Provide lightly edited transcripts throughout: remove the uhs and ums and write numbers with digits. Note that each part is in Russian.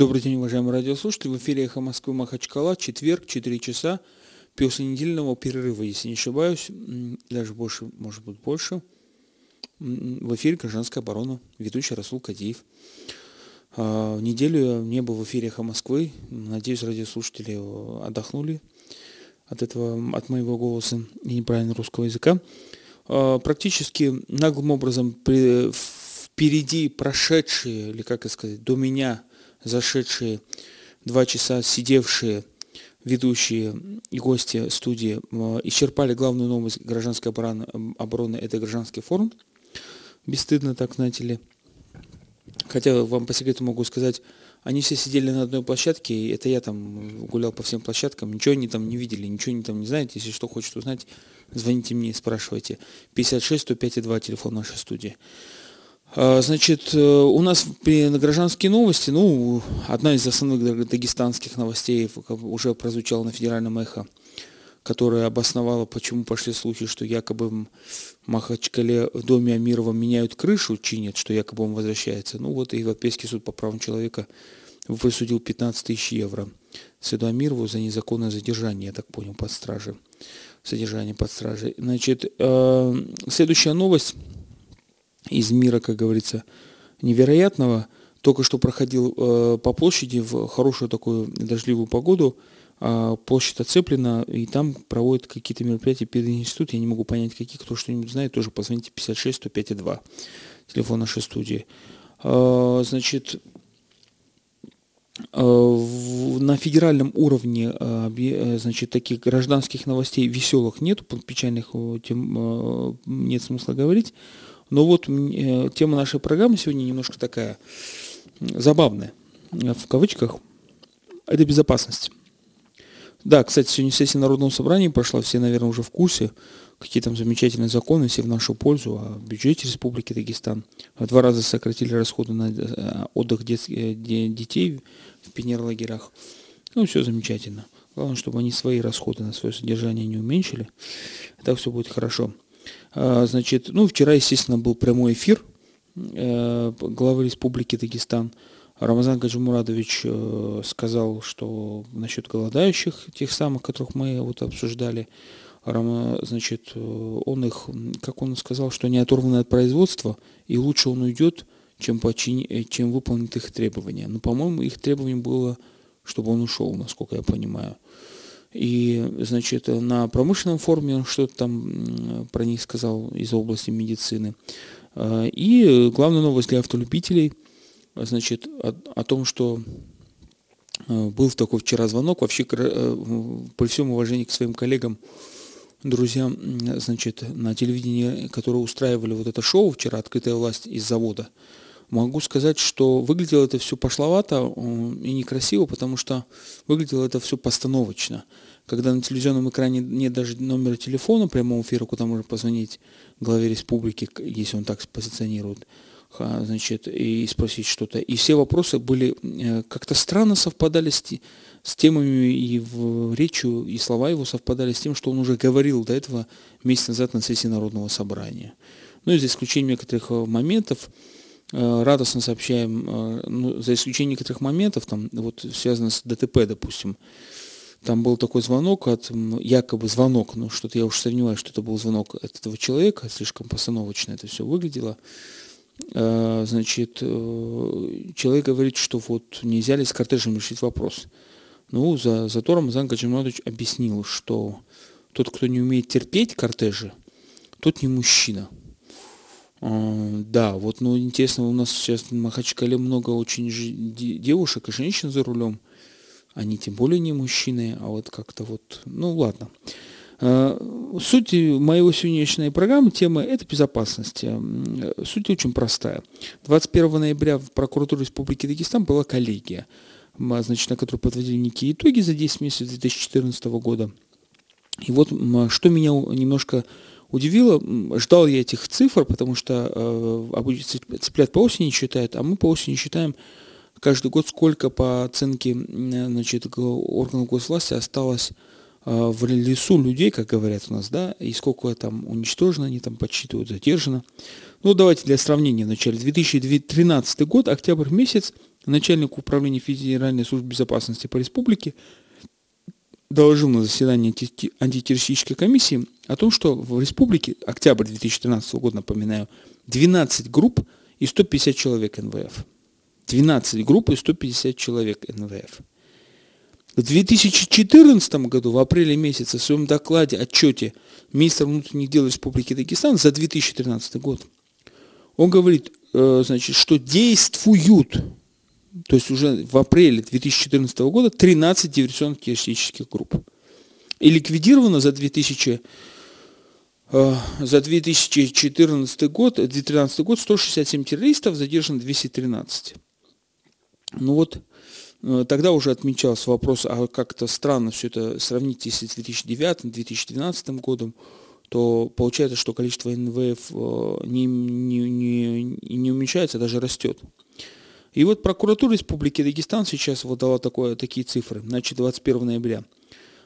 Добрый день, уважаемые радиослушатели. В эфире «Эхо Москвы» Махачкала, четверг, 4 часа, после недельного перерыва, если не ошибаюсь, даже больше, может быть, больше. В эфире «Гражданская оборона», ведущий Расул Кадиев. Неделю я не был в эфире «Эхо Москвы». Надеюсь, радиослушатели отдохнули от моего голоса и неправильного русского языка. Практически наглым образом впереди прошедшие, или как это сказать, до меня зашедшие 2 часа сидевшие ведущие и гости студии исчерпали главную новость гражданской обороны, это гражданский форум. Бесстыдно так, знаете ли. Хотя вам по секрету могу сказать, они все сидели на одной площадке, и это я там гулял по всем площадкам, ничего они там не видели, ничего они там не знаете. Если что хочет узнать, звоните мне и спрашивайте. 56-105-2, телефон нашей студии. Значит, у нас на гражданские новости, одна из основных дагестанских новостей уже прозвучала на федеральном эхо, которая обосновала, почему пошли слухи, что якобы в Махачкале в доме Амирова меняют крышу, чинят, что якобы он возвращается. И Европейский суд по правам человека присудил 15 тысяч евро Саиду Амирову за незаконное задержание, я так понял, под стражей. Содержание под стражей. Значит, следующая новость из мира, как говорится, невероятного. Только что проходил по площади в хорошую такую дождливую погоду. Площадь оцеплена, и там проводят какие-то мероприятия пединститут. Я не могу понять, какие, кто что-нибудь знает, тоже позвоните 56-105-2. Телефон нашей студии. Значит, на федеральном уровне, значит, таких гражданских новостей веселых нет, печальных тем нет смысла говорить. Но вот тема нашей программы сегодня немножко такая забавная, в кавычках, это безопасность. Да, кстати, сегодня сессия Народного Собрания прошла, все, наверное, уже в курсе, какие там замечательные законы, все в нашу пользу, о бюджете Республики Дагестан. В 2 раза сократили расходы на отдых детей в пионерлагерях. Все замечательно. Главное, чтобы они свои расходы на свое содержание не уменьшили. Так все будет хорошо. Значит, вчера, естественно, был прямой эфир главы Республики Дагестан. Рамазан Гаджимурадович сказал, что насчет голодающих, тех самых, которых мы вот обсуждали, значит, он их, как он сказал, что они оторваны от производства, и лучше он уйдет, чем выполнит их требования. Но, по-моему, их требование было, чтобы он ушел, насколько я понимаю. И, значит, на промышленном форуме он что-то там про них сказал из области медицины. И главная новость для автолюбителей, значит, о том, что был такой вчера звонок, вообще при всем уважении к своим коллегам, друзьям, значит, на телевидении, которые устраивали вот это шоу вчера, «Открытая власть» из завода, могу сказать, что выглядело это все пошловато и некрасиво, потому что выглядело это все постановочно. Когда на телевизионном экране нет даже номера телефона прямого эфира, куда можно позвонить главе республики, если он так позиционирует, значит, и спросить что-то. И все вопросы были как-то странно совпадали с темами и в речью, и слова его совпадали с тем, что он уже говорил до этого месяц назад на сессии Народного Собрания. За исключением некоторых моментов, радостно сообщаем, за исключением некоторых моментов, там, вот связано с ДТП, допустим, там был такой звонок, якобы звонок, что-то я уж сомневаюсь, что это был звонок от этого человека, слишком постановочно это все выглядело. Значит, человек говорит, что вот нельзя ли с кортежем решить вопрос. Зато Рамазан Гаджимурадович объяснил, что тот, кто не умеет терпеть кортежи, тот не мужчина. Да, интересно, у нас сейчас в Махачкале много очень девушек и женщин за рулем. Они тем более не мужчины, а вот как-то вот, ладно. Суть моего сегодняшней программы, тема – это безопасность. Суть очень простая. 21 ноября в прокуратуре Республики Дагестан была коллегия, значит, на которой подводили некие итоги за 10 месяцев 2014 года. И вот что меня немножко удивило, ждал я этих цифр, потому что цыплят по осени считают, а мы по осени считаем каждый год, сколько по оценке, значит, органов госвласти осталось в лесу людей, как говорят у нас, да, и сколько там уничтожено, они там подсчитывают, задержано. Ну, давайте для сравнения в начале. 2013 год, октябрь месяц, начальник управления Федеральной службы безопасности по республике доложил на заседании антитеррористической комиссии о том, что в республике, октябрь 2013 года, напоминаю, 12 групп и 150 человек НВФ. 12 групп и 150 человек НВФ. В 2014 году, в апреле месяце, в своем докладе, отчете министра внутренних дел Республики Дагестан за 2013 год, он говорит, значит, что действуют, то есть уже в апреле 2014 года 13 диверсионно-террористических групп. И ликвидировано за 2013 год 167 террористов, задержано 213. Ну вот, тогда уже отмечался вопрос, а как-то странно все это сравнить, если с 2009-2012 годом, то получается, что количество НВФ не уменьшается, а даже растет. И вот прокуратура Республики Дагестан сейчас выдала такие цифры. Значит, 21 ноября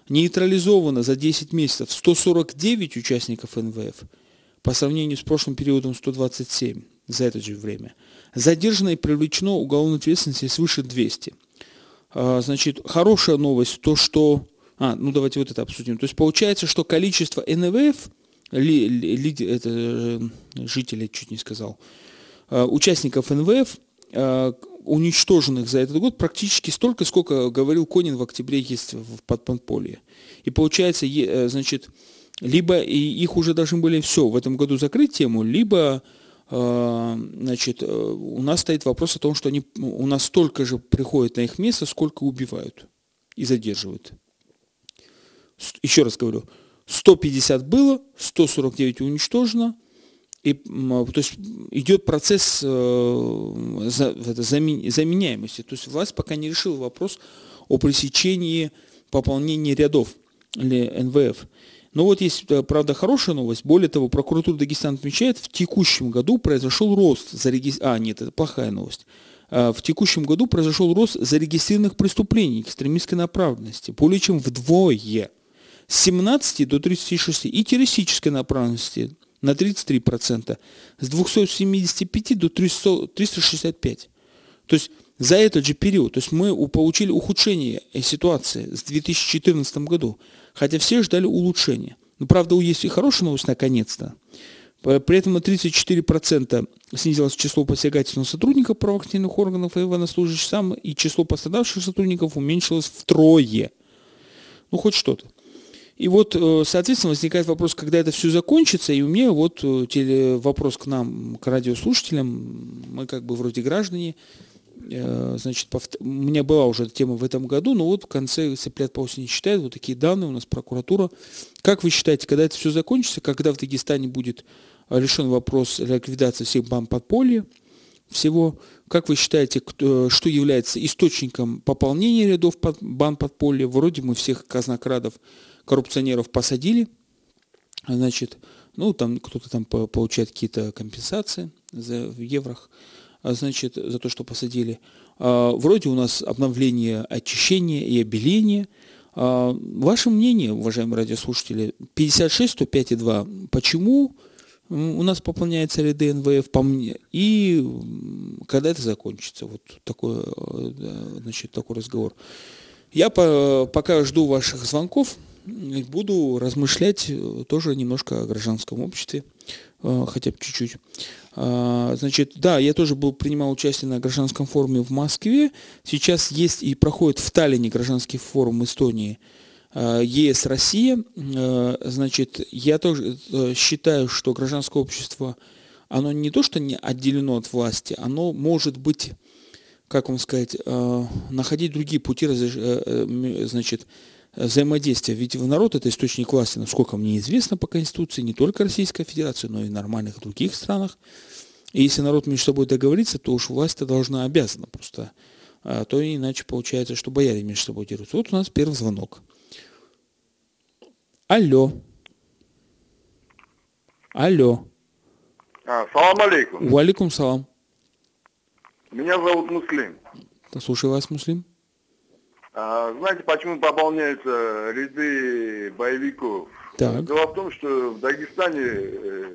нейтрализовано за 10 месяцев 149 участников НВФ по сравнению с прошлым периодом 127 за это же время. Задержано и привлечено уголовной ответственности свыше 200. Значит, хорошая новость, то что... давайте вот это обсудим. То есть получается, что количество НВФ, жителей, чуть не сказал, участников НВФ, уничтоженных за этот год, практически столько, сколько говорил Конин в октябре, есть в подполье. И получается, значит, либо их уже должны были все в этом году закрыть тему, либо... Значит, у нас стоит вопрос о том, что они у нас столько же приходят на их место, сколько убивают и задерживают. Еще раз говорю, 150 было, 149 уничтожено, и, то есть идет процесс заменяемости. То есть власть пока не решила вопрос о пресечении пополнения рядов или НВФ. Но вот есть, правда, хорошая новость. Более того, прокуратура Дагестана отмечает, в текущем году произошел рост зарегистрированных... Нет, это плохая новость. В текущем году произошел рост зарегистрированных преступлений экстремистской направленности. Более чем вдвое. С 17 до 36. И террористической направленности на 33%. С 275 до 365. То есть за этот же период. То есть мы получили ухудшение ситуации в 2014 году. Хотя все ждали улучшения. Но, правда, есть и хорошая новость, наконец-то. При этом на 34% снизилось число посягательств сотрудников правоохранительных органов и военнослужащих сам, и число пострадавших сотрудников уменьшилось втрое. Ну, хоть что-то. И вот, соответственно, возникает вопрос, когда это все закончится, и у меня вот вопрос к нам, к радиослушателям. Мы как бы вроде граждане. Значит, у меня была уже эта тема в этом году, но вот в конце цыплят по осени считают, вот такие данные у нас прокуратура. Как вы считаете, когда это все закончится, когда в Дагестане будет решен вопрос ликвидации всех банд подполья, всего, как вы считаете, что является источником пополнения рядов банд подполья? Вроде мы всех казнокрадов, коррупционеров посадили, значит, ну там кто-то там получает какие-то компенсации в еврох, значит, за то, что посадили. Вроде у нас обновление очищения и обеления. Ваше мнение, уважаемые радиослушатели, 56, 105 и 2, почему у нас пополняется ряды НВФ, по мне, и когда это закончится? Вот такой, значит, такой разговор. Я пока жду ваших звонков, буду размышлять тоже немножко о гражданском обществе, хотя бы чуть-чуть. Значит, да, я тоже принимал участие на гражданском форуме в Москве. Сейчас есть и проходит в Таллине гражданский форум Эстонии, ЕС, Россия. Значит, я тоже считаю, что гражданское общество, оно не то, что не отделено от власти, оно может быть, как вам сказать, находить другие пути, значит, взаимодействия. Ведь народ – это источник власти, насколько мне известно по Конституции, не только Российской Федерации, но и нормальных других странах. И если народ между собой договорится, то уж власть-то должна, обязана просто. А то иначе получается, что бояре между собой дерутся. Вот у нас первый звонок. Алло. Алло. Салам алейкум. Уалейкум салам. Меня зовут Муслим. Слушаю вас, Муслим. Знаете, почему пополняются ряды боевиков? Так. Дело в том, что в Дагестане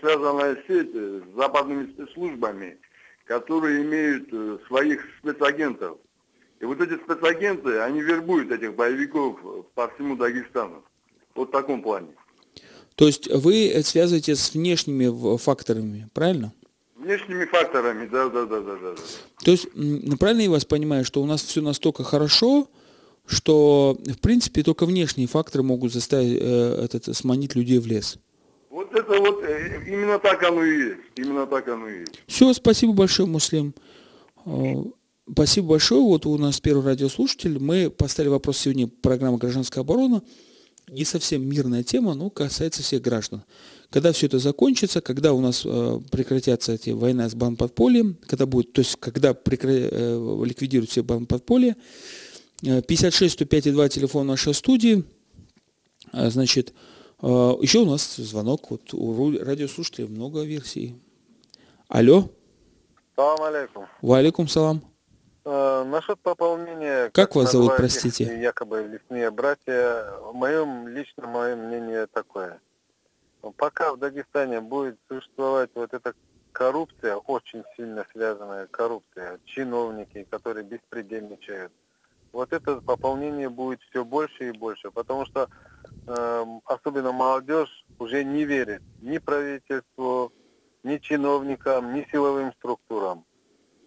связанная сеть с западными спецслужбами, которые имеют своих спецагентов. И вот эти спецагенты, они вербуют этих боевиков по всему Дагестану. Вот в таком плане. То есть вы связываете с внешними факторами, правильно? Внешними факторами, да. То есть, правильно я вас понимаю, что у нас все настолько хорошо, что, в принципе, только внешние факторы могут заставить сманить людей в лес? Вот это вот, именно так оно и есть. Именно так оно и есть. Все, спасибо большое, Муслим. Спасибо большое. Вот у нас первый радиослушатель. Мы поставили вопрос сегодня программы «Гражданская оборона». Не совсем мирная тема, но касается всех граждан. Когда все это закончится, когда у нас прекратятся эти войны с банподпольем, когда ликвидируют все банподполье, 56-105-2 телефон нашей студии, значит, еще у нас звонок, вот у радиослушателей много версий. Алло. Салам алейкум. Ва алейкум салам. Насчет пополнения... Как вас зовут, простите? Якобы лесные братья. Лично мое мнение такое. Пока в Дагестане будет существовать вот эта коррупция, очень сильно связанная коррупция, чиновники, которые беспредельничают, вот это пополнение будет все больше и больше, потому что особенно молодежь уже не верит ни правительству, ни чиновникам, ни силовым структурам.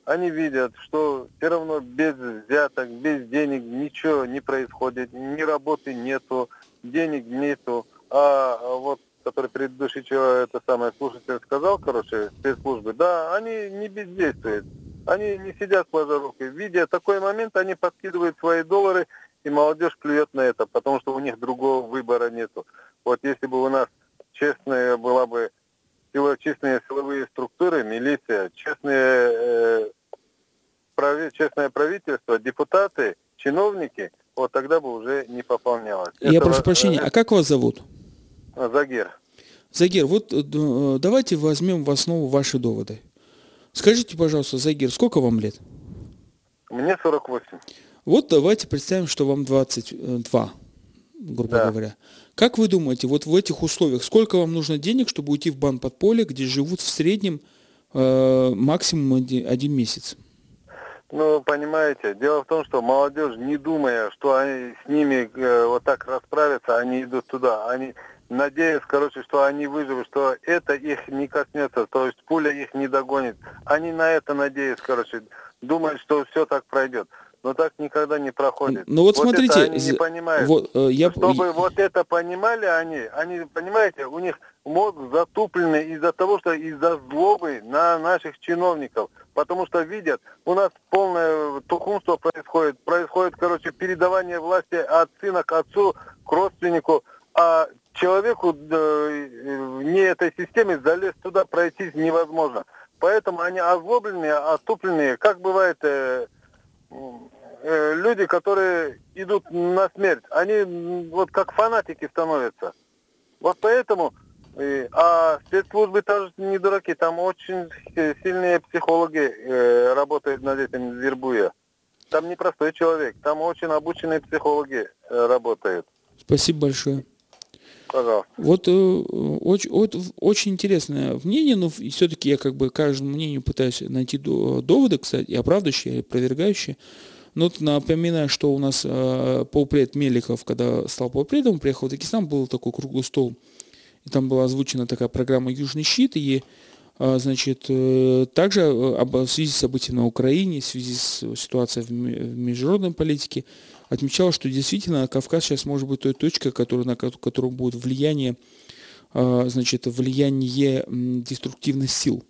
Они видят, что все равно без взяток, без денег ничего не происходит, ни работы нету, денег нету. А вот, который предыдущий человек, слушатель сказал, спецслужбы, да, они не бездействуют. Они не сидят сложа руки. Видя такой момент, они подкидывают свои доллары, и молодежь клюет на это, потому что у них другого выбора нету. Вот если бы у нас честная была бы честные силовые структуры, милиция, честное правительство, депутаты, чиновники, вот тогда бы уже не пополнялось. Я прошу прощения, а как вас зовут? Загир. Загир, вот давайте возьмем в основу ваши доводы. Скажите, пожалуйста, Загир, сколько вам лет? Мне 48. Вот давайте представим, что вам 22, грубо говоря. Как вы думаете, вот в этих условиях, сколько вам нужно денег, чтобы уйти в банподполье, где живут в среднем максимум один месяц? Ну, понимаете, дело в том, что молодежь, не думая, что они с ними вот так расправятся, они идут туда. Они надеются, что они выживут, что это их не коснется, то есть пуля их не догонит. Они на это надеются, думают, что все так пройдет. Но так никогда не проходит. Ну вот смотрите, это они не понимают. Чтобы вот это понимали они, понимаете, у них мозг затупленный из-за того, что из-за злобы на наших чиновников. Потому что видят, у нас полное тухунство происходит. Происходит, передавание власти от сына к отцу, к родственнику. А человеку вне этой системы залезть туда, пройтись невозможно. Поэтому они озлобленные, отупленные, как бывает... люди, которые идут на смерть, они вот как фанатики становятся. Вот поэтому, а спецслужбы тоже не дураки, там очень сильные психологи работают над этим, вербуя. Там непростой человек, там очень обученные психологи работают. Спасибо большое. Пожалуйста. Вот очень интересное мнение, но все-таки я каждому мнению пытаюсь найти доводы, кстати, и оправдывающие, и опровергающие. Но вот напоминаю, что у нас полпред Меликов, когда стал полпредом, приехал в Дагестан, был такой круглый стол, и там была озвучена такая программа «Южный щит», и также в связи с событиями на Украине, в связи с ситуацией в международной политике, отмечал, что действительно Кавказ сейчас может быть той точкой, на которую будет влияние деструктивных сил.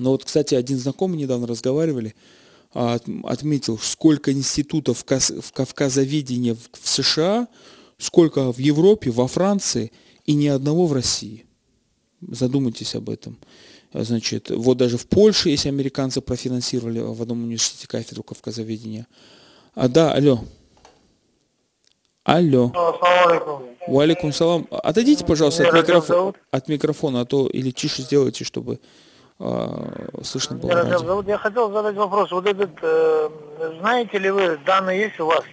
Но вот, кстати, один знакомый, недавно разговаривали, отметил, сколько институтов в Кавказоведении в США, сколько в Европе, во Франции и ни одного в России. Задумайтесь об этом. Вот даже в Польше, если американцы профинансировали в одном университете кафедру Кавказоведения. Алло. Алло. Салам алейкум. Ва алейкум салам. Отойдите, пожалуйста, от микрофона, а то или тише сделайте, чтобы слышно было. Я хотел задать вопрос. Вот этот, знаете ли вы, данные есть у вас?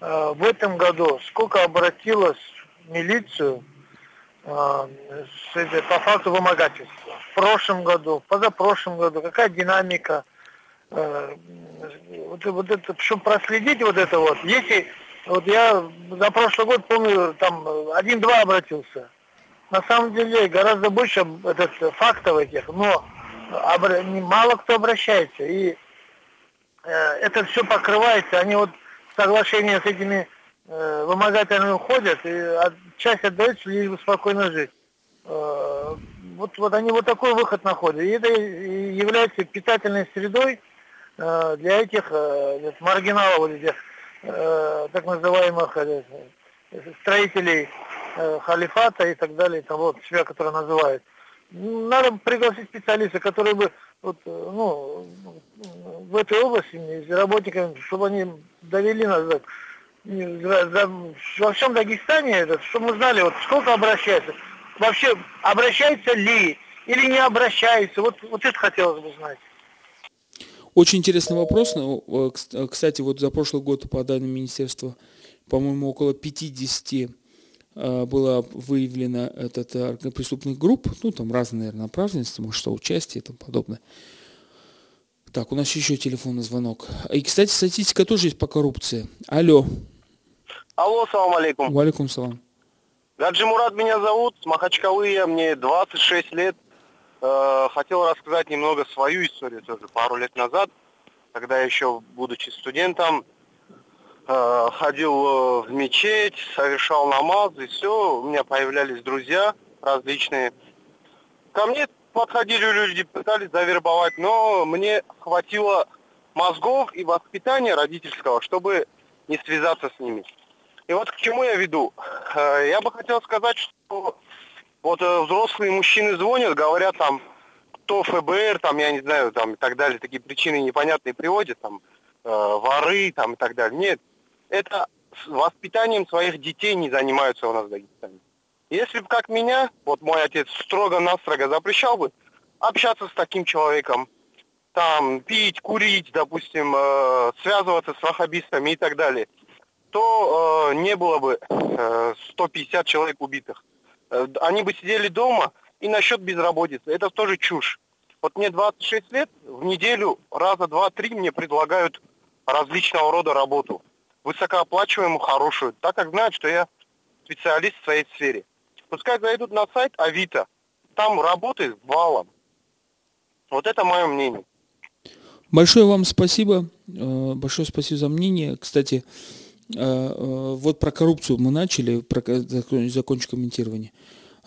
В этом году сколько обратилось в милицию по факту вымогательства? В прошлом году, в позапрошлом году, какая динамика? Вот это, чтобы проследить вот это вот. Если вот я за прошлый год помню, там 1-2 обратился. На самом деле гораздо больше фактов этих, но мало кто обращается. И это все покрывается. Они вот в соглашение с этими вымогателями уходят, и часть отдается, лишь бы спокойно жить. Вот они вот такой выход находят. И это является питательной средой для этих маргиналов, этих так называемых строителей халифата и так далее, там вот себя, которые называют. Надо пригласить специалиста, которые бы вот, ну, в этой области, работниками, чтобы они довели нас во всем Дагестане, чтобы мы знали, вот сколько обращается, вообще обращается ли или не обращается, вот это хотелось бы знать. Очень интересный вопрос. Кстати, вот за прошлый год, по данным министерства, по-моему, около 50 было выявлено преступных групп, ну, там разные, наверное, направленности, может, что участие и тому подобное. Так, у нас еще телефонный звонок. И, кстати, статистика тоже есть по коррупции. Алло. Алло, салам алейкум. Валикум салам. Гаджимурад меня зовут, с Махачкалы, я, мне 26 лет. Хотел рассказать немного свою историю тоже. Пару лет назад, когда еще, будучи студентом, ходил в мечеть, совершал намаз и все. У меня появлялись друзья различные. Ко мне подходили люди, пытались завербовать, но мне хватило мозгов и воспитания родительского, чтобы не связаться с ними. И вот к чему я веду. Я бы хотел сказать, что вот взрослые мужчины звонят, говорят там, кто ФБР, там, я не знаю, там и так далее, такие причины непонятные приводят, там, воры, там и так далее. Нет. Это воспитанием своих детей не занимаются у нас в Дагестане. Если бы как меня, вот мой отец строго-настрого запрещал бы общаться с таким человеком, там, пить, курить, допустим, связываться с ваххабистами и так далее, то не было бы 150 человек убитых. Они бы сидели дома. И насчет безработицы. Это тоже чушь. Вот мне 26 лет, в неделю раза 2-3 мне предлагают различного рода работу. Высокооплачиваемую, хорошую, так как знают, что я специалист в своей сфере. Пускай зайдут на сайт Авито, там работы валом. Вот это мое мнение. Большое вам спасибо. Большое спасибо за мнение. Кстати, вот про коррупцию мы начали, закончу комментирование.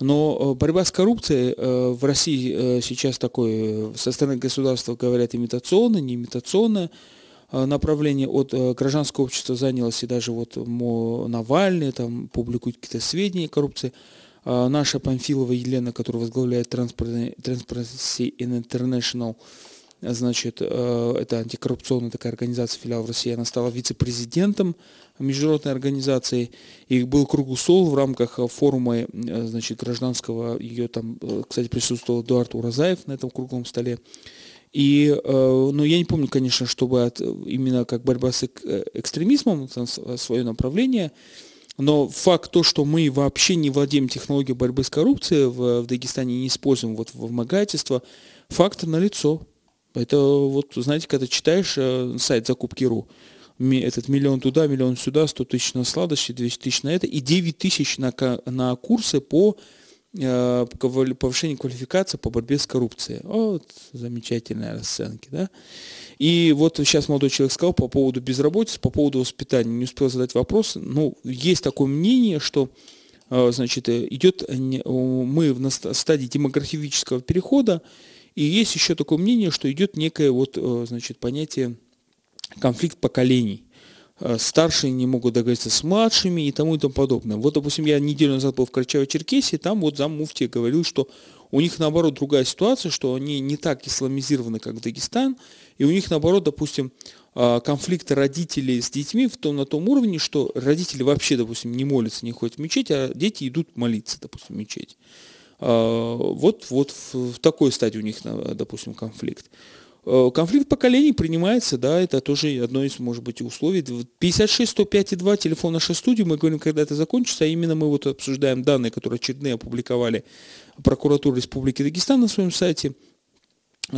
Но борьба с коррупцией в России сейчас такой, со стороны государства говорят, имитационное, не имитационное направление от гражданского общества занялось, и даже вот Навальный там публикует какие-то сведения о коррупции. Наша Панфилова Елена, которая возглавляет Transparency International, значит, это антикоррупционная такая организация, филиал в России, она стала вице-президентом международной организации, и был круглый стол в рамках форума, значит, гражданского, ее там, кстати, присутствовал Эдуард Уразаев на этом круглом столе, и, ну, я не помню, конечно, чтобы именно как борьба с экстремизмом, свое направление, но факт то, что мы вообще не владеем технологией борьбы с коррупцией в Дагестане, не используем вот вымогательство, факт налицо. Это вот, знаете, когда читаешь сайт закупки.ру, этот миллион туда, миллион сюда, 100 тысяч на сладости, 200 тысяч на это и 9 тысяч на курсы по повышению квалификации по борьбе с коррупцией. Вот замечательные расценки, да? И вот сейчас молодой человек сказал по поводу безработицы, по поводу воспитания. Не успел задать вопрос. Ну, есть такое мнение, что, значит, мы на стадии демографического перехода. И есть еще такое мнение, что идет некое вот, значит, понятие конфликт поколений. Старшие не могут договориться с младшими и тому подобное. Вот, допустим, я неделю назад был в Карачаево-Черкесии, там вот заммуфтий говорил, что у них, наоборот, другая ситуация, что они не так исламизированы, как Дагестан, и у них, наоборот, допустим, конфликты родителей с детьми на том уровне, что родители вообще, допустим, не молятся, не ходят в мечеть, а дети идут молиться, допустим, в мечеть. Вот в такой стадии у них, допустим, конфликт. Конфликт поколений принимается, да, это тоже одно из, может быть, условий. 56, 105 и 2, телефон нашей студии, мы говорим, когда это закончится, а именно мы вот обсуждаем данные, которые очередные опубликовали прокуратура Республики Дагестан на своем сайте,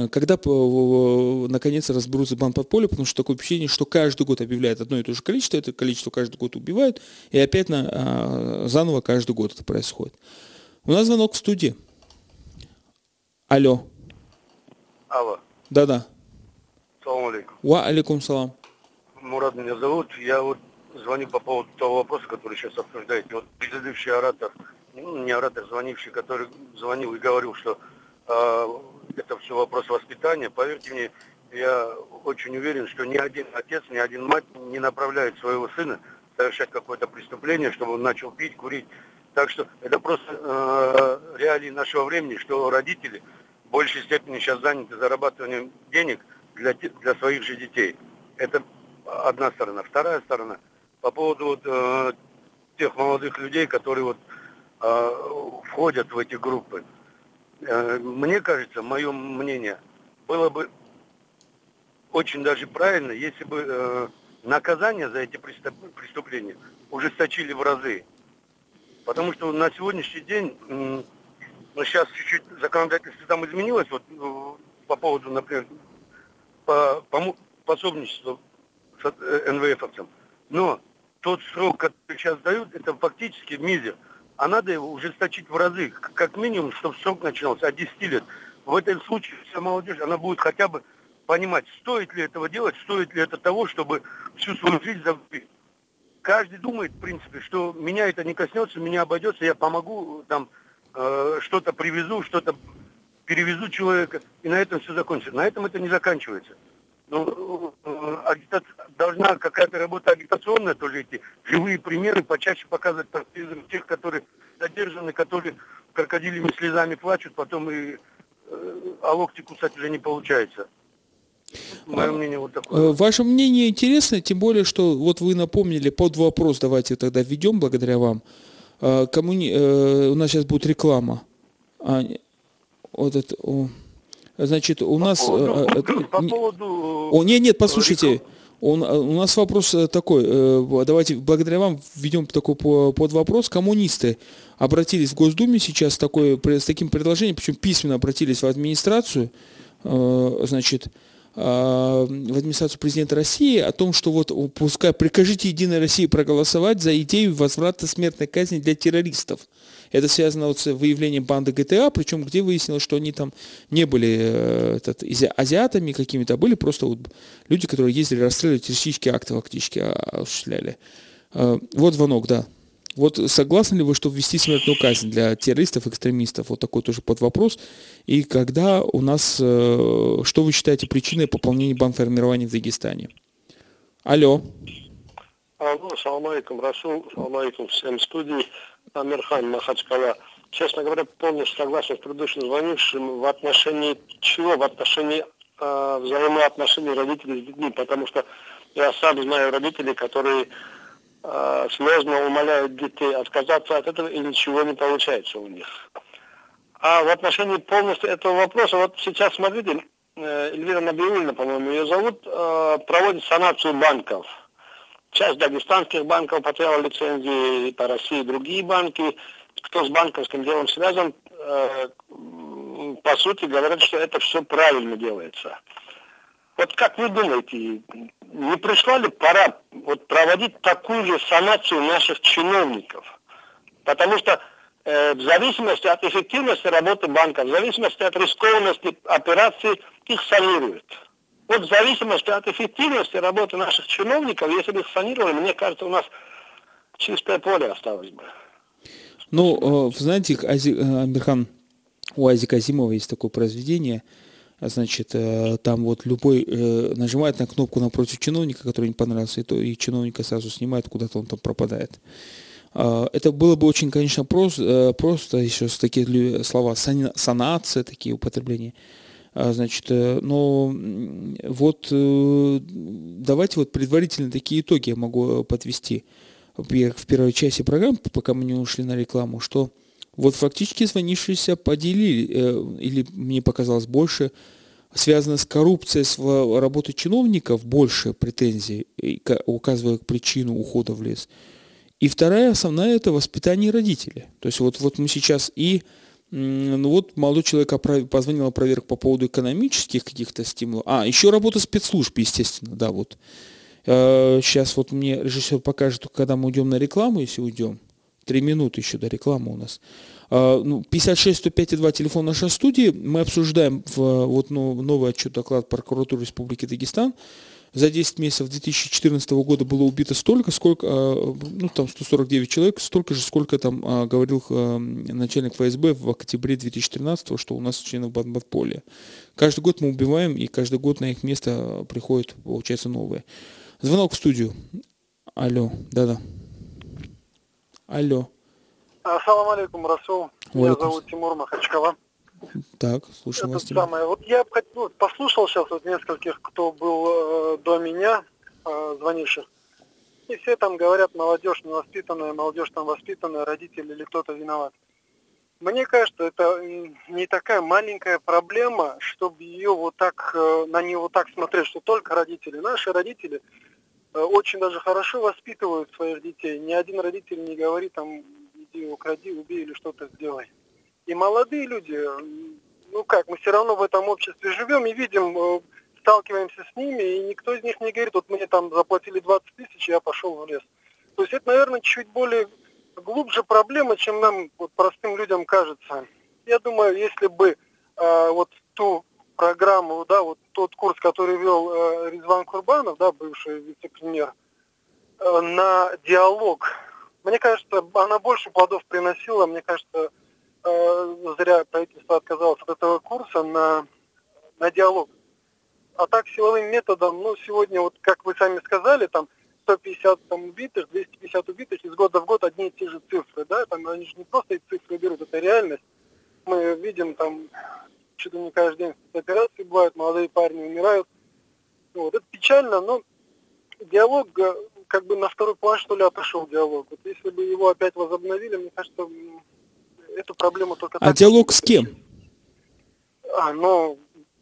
когда, наконец, разберутся бан под поле, потому что такое впечатление, что каждый год объявляют одно и то же количество, это количество каждый год убивают, и опять заново каждый год это происходит. У нас звонок в студии. Алло. Алло. Да-да. Салам алейкум. Уа алейкум салам. Мурат меня зовут. Я вот звоню по поводу того вопроса, который сейчас обсуждаете. Вот предыдущий оратор, звонивший, который звонил и говорил, что это все вопрос воспитания. Поверьте мне, я очень уверен, что ни один отец, ни один мать не направляет своего сына совершать какое-то преступление, чтобы он начал пить, курить. Так что это просто реалии нашего времени, что родители в большей степени сейчас заняты зарабатыванием денег для своих же детей. Это одна сторона. Вторая сторона, по поводу вот, тех молодых людей, которые вот, входят в эти группы. Мне кажется, мое мнение, было бы очень даже правильно, если бы наказание за эти преступления ужесточили в разы. Потому что на сегодняшний день... сейчас чуть-чуть законодательство там изменилось, вот по поводу, например, пособничества с НВФовцам. Но тот срок, который сейчас дают, это фактически мизер. А надо его ужесточить в разы, как минимум, чтобы срок начинался от 10 лет. В этом случае вся молодежь, она будет хотя бы понимать, стоит ли этого делать, стоит ли это того, чтобы всю свою жизнь забыть. Каждый думает, в принципе, что меня это не коснется, меня обойдется, я помогу там... что-то привезу, что-то перевезу человека, и на этом все закончится. На этом это не заканчивается. Ну, должна какая-то работа агитационная тоже идти. Живые примеры почаще показывать тех, которые задержаны, которые крокодилями слезами плачут, потом и локти кусать уже не получается. Мое мнение вот такое. Ваше мнение интересно, тем более, что вот вы напомнили под вопрос, давайте тогда введем, благодаря вам. У нас сейчас будет реклама. Значит, у нас... Нет, послушайте. У нас вопрос такой. Давайте, благодаря вам, введем такой под вопрос. Коммунисты обратились в Госдуме сейчас с таким предложением, причем письменно обратились в администрацию, значит, в администрацию президента России о том, что вот пускай прикажите Единой России проголосовать за идею возврата смертной казни для террористов. Это связано вот с выявлением банды ГТА, причем где выяснилось, что они там не были азиатами какими-то, были просто вот люди, которые ездили, расстреливали, террористические акты фактически осуществляли. Вот звонок, да. Вот согласны ли вы, что ввести смертную казнь для террористов, экстремистов? Вот такой тоже под вопрос. И когда у нас, что вы считаете причиной пополнения банформирования в Дагестане? Алло. Алло, салам алейкум, Расул, салам алейкум всем студии. Амирхан, Махачкала. Честно говоря, полностью согласен с предыдущим звонившим в отношении чего? В отношении взаимоотношений родителей с детьми. Потому что я сам знаю родителей, которые... сложно умоляют детей отказаться от этого, и ничего не получается у них. А в отношении полностью этого вопроса, вот сейчас, смотрите, Эльвира Набиуллина, по-моему, ее зовут, проводит санацию банков. Часть дагестанских банков потеряла лицензии, и по России другие банки. Кто с банковским делом связан, по сути, говорят, что это все правильно делается. Вот как вы думаете, не пришла ли пора вот проводить такую же санацию наших чиновников? Потому что в зависимости от эффективности работы банка, в зависимости от рискованности операций, их санируют. Вот в зависимости от эффективности работы наших чиновников, если бы их санировали, мне кажется, у нас чистое поле осталось бы. Ну, знаете, Амирхан, у Азика Азимова есть такое произведение. Значит, там вот любой нажимает на кнопку напротив чиновника, который не понравился, и чиновника сразу снимает, куда-то он там пропадает. Это было бы очень, конечно, просто еще с такие слова санация, такие употребления. Значит, но вот давайте вот предварительно такие итоги я могу подвести в первой части программы, пока мы не ушли на рекламу, что Вот фактически звонившиеся поделили, или мне показалось больше, связано с коррупцией, с работой чиновников, больше претензий, указывая причину ухода в лес. И вторая основная – это воспитание родителей. То есть вот мы сейчас и… Ну вот молодой человек позвонил на проверку по поводу экономических каких-то стимулов. Еще работа спецслужб, естественно, да, вот. Сейчас вот мне режиссер покажет, когда мы уйдем на рекламу, если уйдем. 3 минуты еще до рекламы у нас. 56-105-2, телефон нашей студии. Мы обсуждаем новый отчет-доклад прокуратуры Республики Дагестан. За 10 месяцев 2014 года было убито столько, сколько, 149 человек, столько же, сколько там говорил начальник ФСБ в октябре 2013, что у нас членов подполья. Каждый год мы убиваем, и каждый год на их место приходят, получается, новые. Звонок в студию. Алло, да-да. Алло. Ассаламу алейкум, Расул. Меня зовут Тимур, Махачкала. Так, слушаю вас. Вот я послушал сейчас нескольких, кто был до меня, звонивших. И все там говорят, молодежь невоспитанная, молодежь там воспитанная, родители или кто-то виноват. Мне кажется, это не такая маленькая проблема, чтобы ее вот так, на нее вот так смотреть, что только родители. Наши родители очень даже хорошо воспитывают своих детей. Ни один родитель не говорит там, иди укради, убей или что-то сделай. И молодые люди, мы все равно в этом обществе живем и видим, сталкиваемся с ними, и никто из них не говорит, вот мне там заплатили 20 000, я пошел в лес. То есть это, наверное, чуть более глубже проблема, чем нам, простым людям, кажется. Я думаю, если бы ту программу, тот курс, который вел Ризван Курбанов, бывший вице-премьер, на диалог, мне кажется, она больше плодов приносила, мне кажется, зря правительство отказалось от этого курса на диалог. А так силовым методом, сегодня, как вы сами сказали, там 150 убитых, 250 убитых, из года в год одни и те же цифры, там они же не просто эти цифры берут, это реальность. Мы видим там, чуть ли не каждый день операции бывают, молодые парни умирают. Это печально, но диалог, на второй план, что ли, отошел диалог. Если бы его опять возобновили, мне кажется, эту проблему только... А диалог с кем?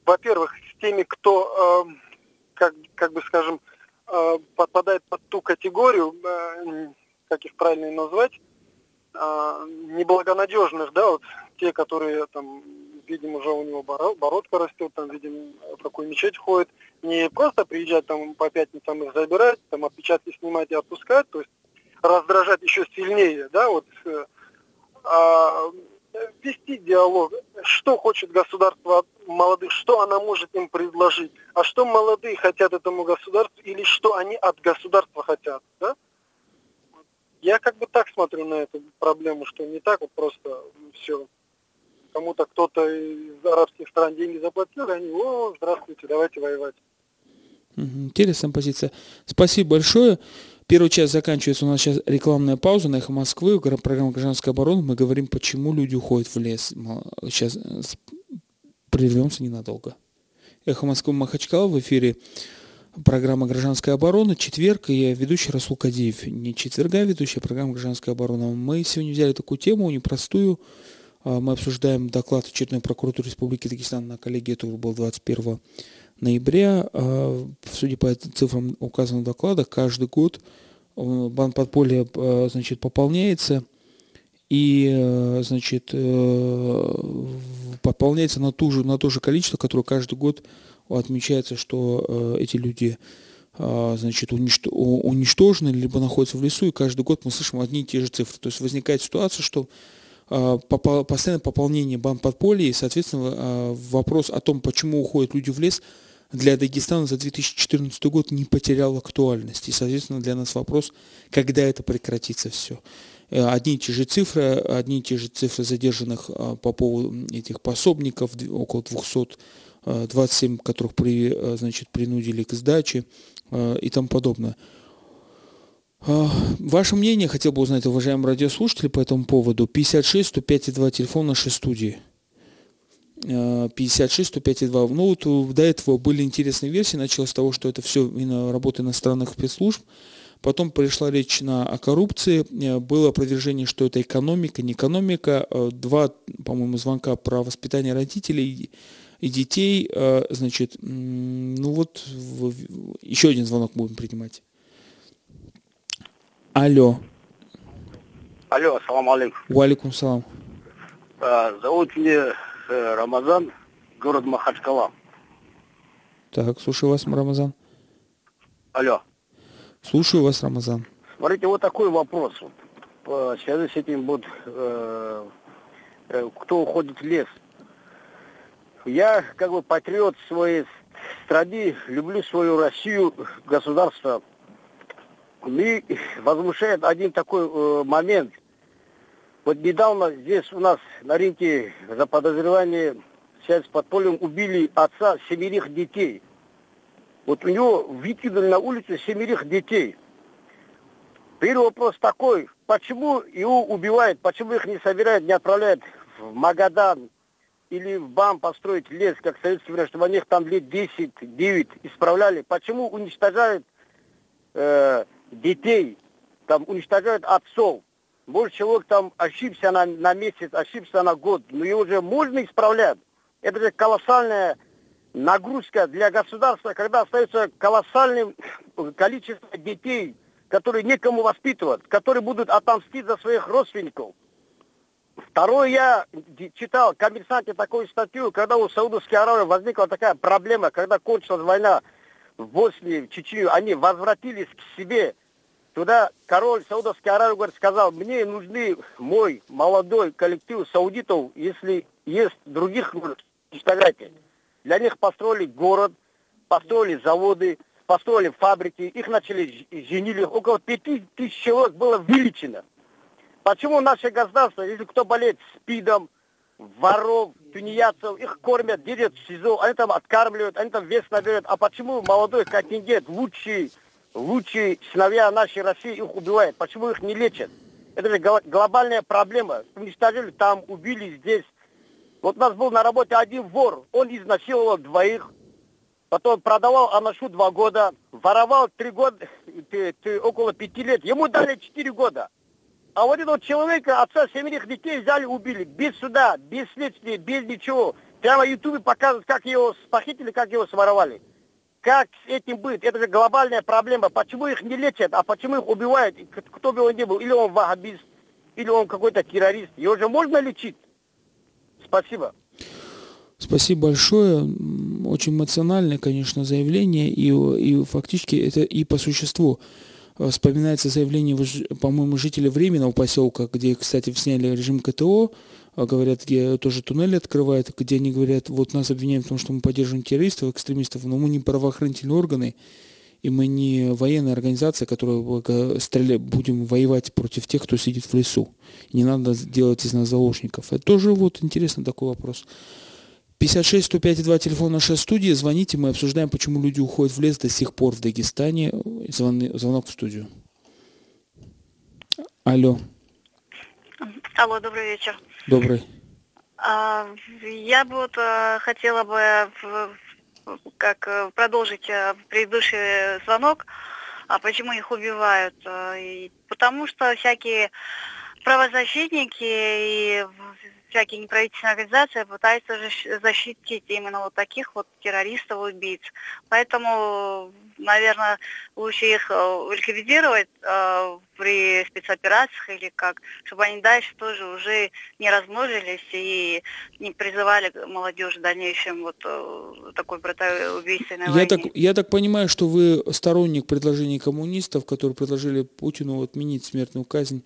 Во-первых, с теми, кто, подпадает под ту категорию, как их правильно назвать, неблагонадежных, те, которые там, видим, уже у него бородка растет, там, видим, в какую мечеть ходит, не просто приезжать там по пятницам их забирать, там, отпечатки снимать и отпускать, то есть раздражать еще сильнее, вести диалог, что хочет государство от молодых, что она может им предложить, а что молодые хотят этому государству или что они от государства хотят, Я так смотрю на эту проблему, что не так просто все. Кому-то кто-то из арабских стран деньги заплатил, и они, здравствуйте, давайте воевать. Интересная позиция. Спасибо большое. Первая часть заканчивается, у нас сейчас рекламная пауза на «Эхо Москвы», программа «Гражданская оборона». Мы говорим, почему люди уходят в лес. Сейчас прервемся ненадолго. «Эхо Москвы», Махачкала, в эфире программа «Гражданская оборона». Четверг, и я ведущий Расул Кадиев. Не четверга, ведущая программа «Гражданская оборона». Мы сегодня взяли такую тему, непростую. Мы обсуждаем доклад Отчетной прокуратуры Республики Дагестан на коллегии. Это уже было 21 ноября, судя по цифрам указанного доклада, каждый год банд подполья пополняется, и пополняется на то же количество, которое каждый год отмечается, что эти люди уничтожены, либо находятся в лесу, и каждый год мы слышим одни и те же цифры. То есть возникает ситуация, что постоянное пополнение банд подполья, и, соответственно, вопрос о том, почему уходят люди в лес, для Дагестана за 2014 год не потерял актуальности. И, соответственно, для нас вопрос, когда это прекратится все. Одни и те же цифры задержанных по поводу этих пособников, около 227, которых принудили к сдаче и тому подобное. Ваше мнение хотел бы узнать, уважаемые радиослушатели, по этому поводу. 56-105-2, телефон нашей студии. 56-105-2. До этого были интересные версии. Началось с того, что это все работа иностранных спецслужб. Потом пришла речь о коррупции, было опровержение, что это экономика, не экономика, два, по-моему, звонка про воспитание родителей и детей, значит, ну вот, еще один звонок будем принимать. Алло. Алло, ассаламу алейкум. Уалейкум салам. Зовут меня Рамазан, город Махачкала. Так, слушаю вас, Рамазан. Алло. Слушаю вас, Рамазан. Смотрите, вот такой вопрос. В связи с этим будет, кто уходит в лес. Я как бы патриот своей страны, люблю свою Россию, государство. Меня возмущает один такой момент. Вот недавно здесь у нас на рынке за подозревание связи с подпольем убили отца 7 детей. Вот у него выкинули на улицу 7 детей. Первый вопрос такой, почему его убивают, почему их не собирают, не отправляют в Магадан или в БАМ построить лес, как в советское время, чтобы они их там лет 10-9 исправляли. Почему уничтожают детей, там уничтожают отцов? Может, человек там ошибся на месяц, ошибся на год, но его же можно исправлять. Это же колоссальная нагрузка для государства, когда остается колоссальным количество детей, которые некому воспитывать, которые будут отомстить за своих родственников. Второе, я читал в «Коммерсанте» такую статью, когда у Саудовской Аравии возникла такая проблема, когда кончилась война в Боснии, в Чечню, они возвратились к себе. Туда король Саудовской Аравии сказал, мне нужны мой молодой коллектив саудитов, если есть других, уничтожайте. Для них построили город, построили заводы, построили фабрики, их начали женили. Около 5000 человек было вылечено. Почему наше государство, если кто болеет СПИДом, воров, тунеядцев, их кормят, держат в СИЗО, они там откармливают, они там вес набирают. А почему молодой контингент, лучшие сыновья нашей России их убивают? Почему их не лечат? Это же глобальная проблема. Уничтожили там, убили здесь. Вот у нас был на работе один вор, он изнасиловал 2, потом продавал анашу 2 года, воровал 3 года, около 5 лет, ему дали 4 года. А вот этого человека, отца 7 детей взяли, убили, без суда, без следствия, без ничего. Прямо в Ютубе показывают, как его похитили, как его своровали. Как с этим быть? Это же глобальная проблема. Почему их не лечат, а почему их убивают? Кто бы он ни был, или он ваххабист, или он какой-то террорист. Его же можно лечить? Спасибо. Спасибо большое. Очень эмоциональное, конечно, заявление. И фактически это и по существу. Вспоминается заявление, по-моему, жителей Временного поселка, где, кстати, сняли режим КТО. Говорят, где тоже туннель открывают, где они говорят, вот нас обвиняют в том, что мы поддерживаем террористов, экстремистов, но мы не правоохранительные органы, и мы не военная организация, которая будем воевать против тех, кто сидит в лесу. Не надо делать из нас заложников. Это тоже вот интересный такой вопрос. 56-105-2, телефон нашей студии. Звоните, мы обсуждаем, почему люди уходят в лес до сих пор в Дагестане. Звонок в студию. Алло. Алло, добрый вечер. Добрый. Я бы хотела бы как продолжить предыдущий звонок, а почему их убивают. Потому что всякие правозащитники и всякие неправительственные организации пытаются защитить именно вот таких вот террористов, убийц. Поэтому, наверное, лучше их ликвидировать при спецоперациях или как, чтобы они дальше тоже уже не размножились и не призывали молодежь в дальнейшем вот такой братоубийственной войне. Я так понимаю, что вы сторонник предложений коммунистов, которые предложили Путину отменить смертную казнь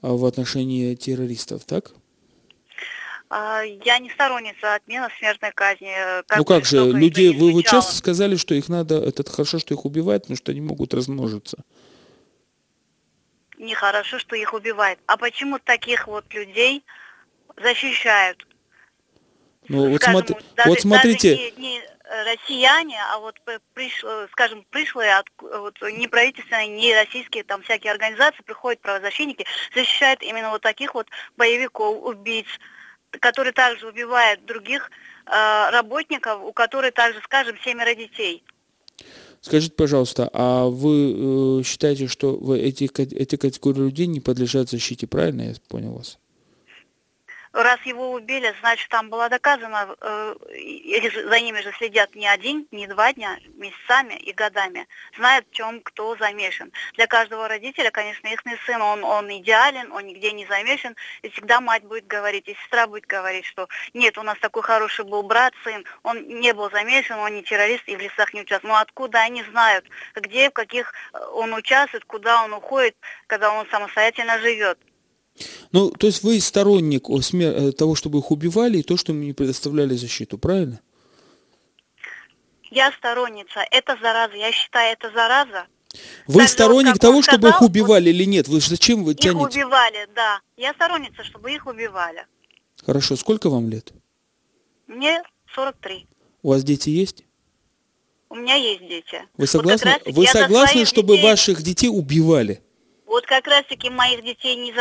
в отношении террористов, так? Я не сторонница отмены смертной казни. Ну как же, людей, вы часто сказали, что их надо, это хорошо, что их убивают, потому что они могут размножиться. Нехорошо, что их убивают. А почему таких вот людей защищают? Ну, вот, скажем, вот смотрите. Не россияне, а вот, скажем, пришлые, вот, неправительственные, не российские, там всякие организации, приходят правозащитники, защищают именно вот таких вот боевиков, убийц, которые также убивают других работников, у которых также, скажем, 7 детей. Скажите, пожалуйста, а вы считаете, что эти категории людей не подлежат защите, правильно я понял вас? Раз его убили, значит, там было доказано, за ними же следят не один, не два дня, месяцами и годами. Знают, в чем кто замешан. Для каждого родителя, конечно, их сын, он идеален, он нигде не замешан. И всегда мать будет говорить, и сестра будет говорить, что нет, у нас такой хороший был брат, сын, он не был замешан, он не террорист и в лесах не участвует. Но откуда они знают, где, в каких он участвует, куда он уходит, когда он самостоятельно живет? Ну, то есть вы сторонник того, чтобы их убивали, и то, что им не предоставляли защиту, правильно? Я сторонница. Это зараза. Я считаю, это зараза. Вы так сторонник вот, того, чтобы их убивали или нет? Вы зачем вы тянете? Их убивали, да. Я сторонница, чтобы их убивали. Хорошо. Сколько вам лет? Мне 43. У вас дети есть? У меня есть дети. Вы согласны, вот вы согласны, чтобы детей... ваших детей убивали? Вот как раз-таки моих детей не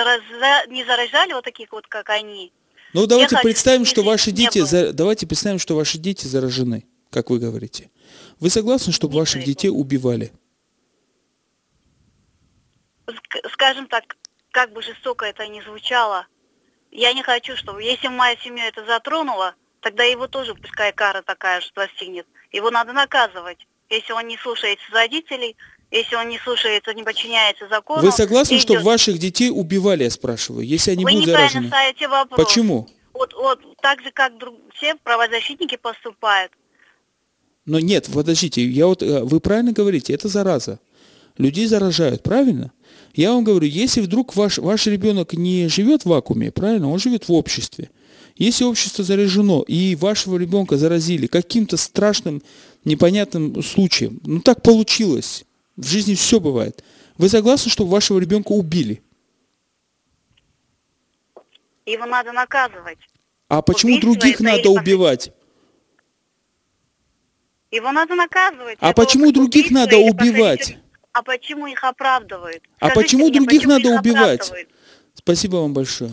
заражали вот таких вот, как они. Ну, давайте представим, что ваши дети, заражены, как вы говорите. Вы согласны, чтобы ваших детей убивали? Скажем так, как бы жестоко это ни звучало, я не хочу, чтобы... Если моя семья это затронула, тогда его тоже пускай кара такая же достигнет. Его надо наказывать, если он не слушается родителей... Если он не слушается, не подчиняется закону... Вы согласны, чтобы ваших детей убивали, я спрашиваю, если они будут заражены? Вы неправильно ставите вопрос. Почему? Вот так же, как все правозащитники поступают. Но нет, подождите, вы правильно говорите, это зараза. Людей заражают, правильно? Я вам говорю, если вдруг ваш ребенок не живет в вакууме, правильно, он живет в обществе. Если общество заражено, и вашего ребенка заразили каким-то страшным, непонятным случаем, ну так получилось... В жизни все бывает. Вы согласны, чтобы вашего ребенка убили? Его надо наказывать. А почему других надо убивать? Его надо наказывать. А почему других надо убивать? А почему их оправдывают? А почему других надо убивать? Спасибо вам большое.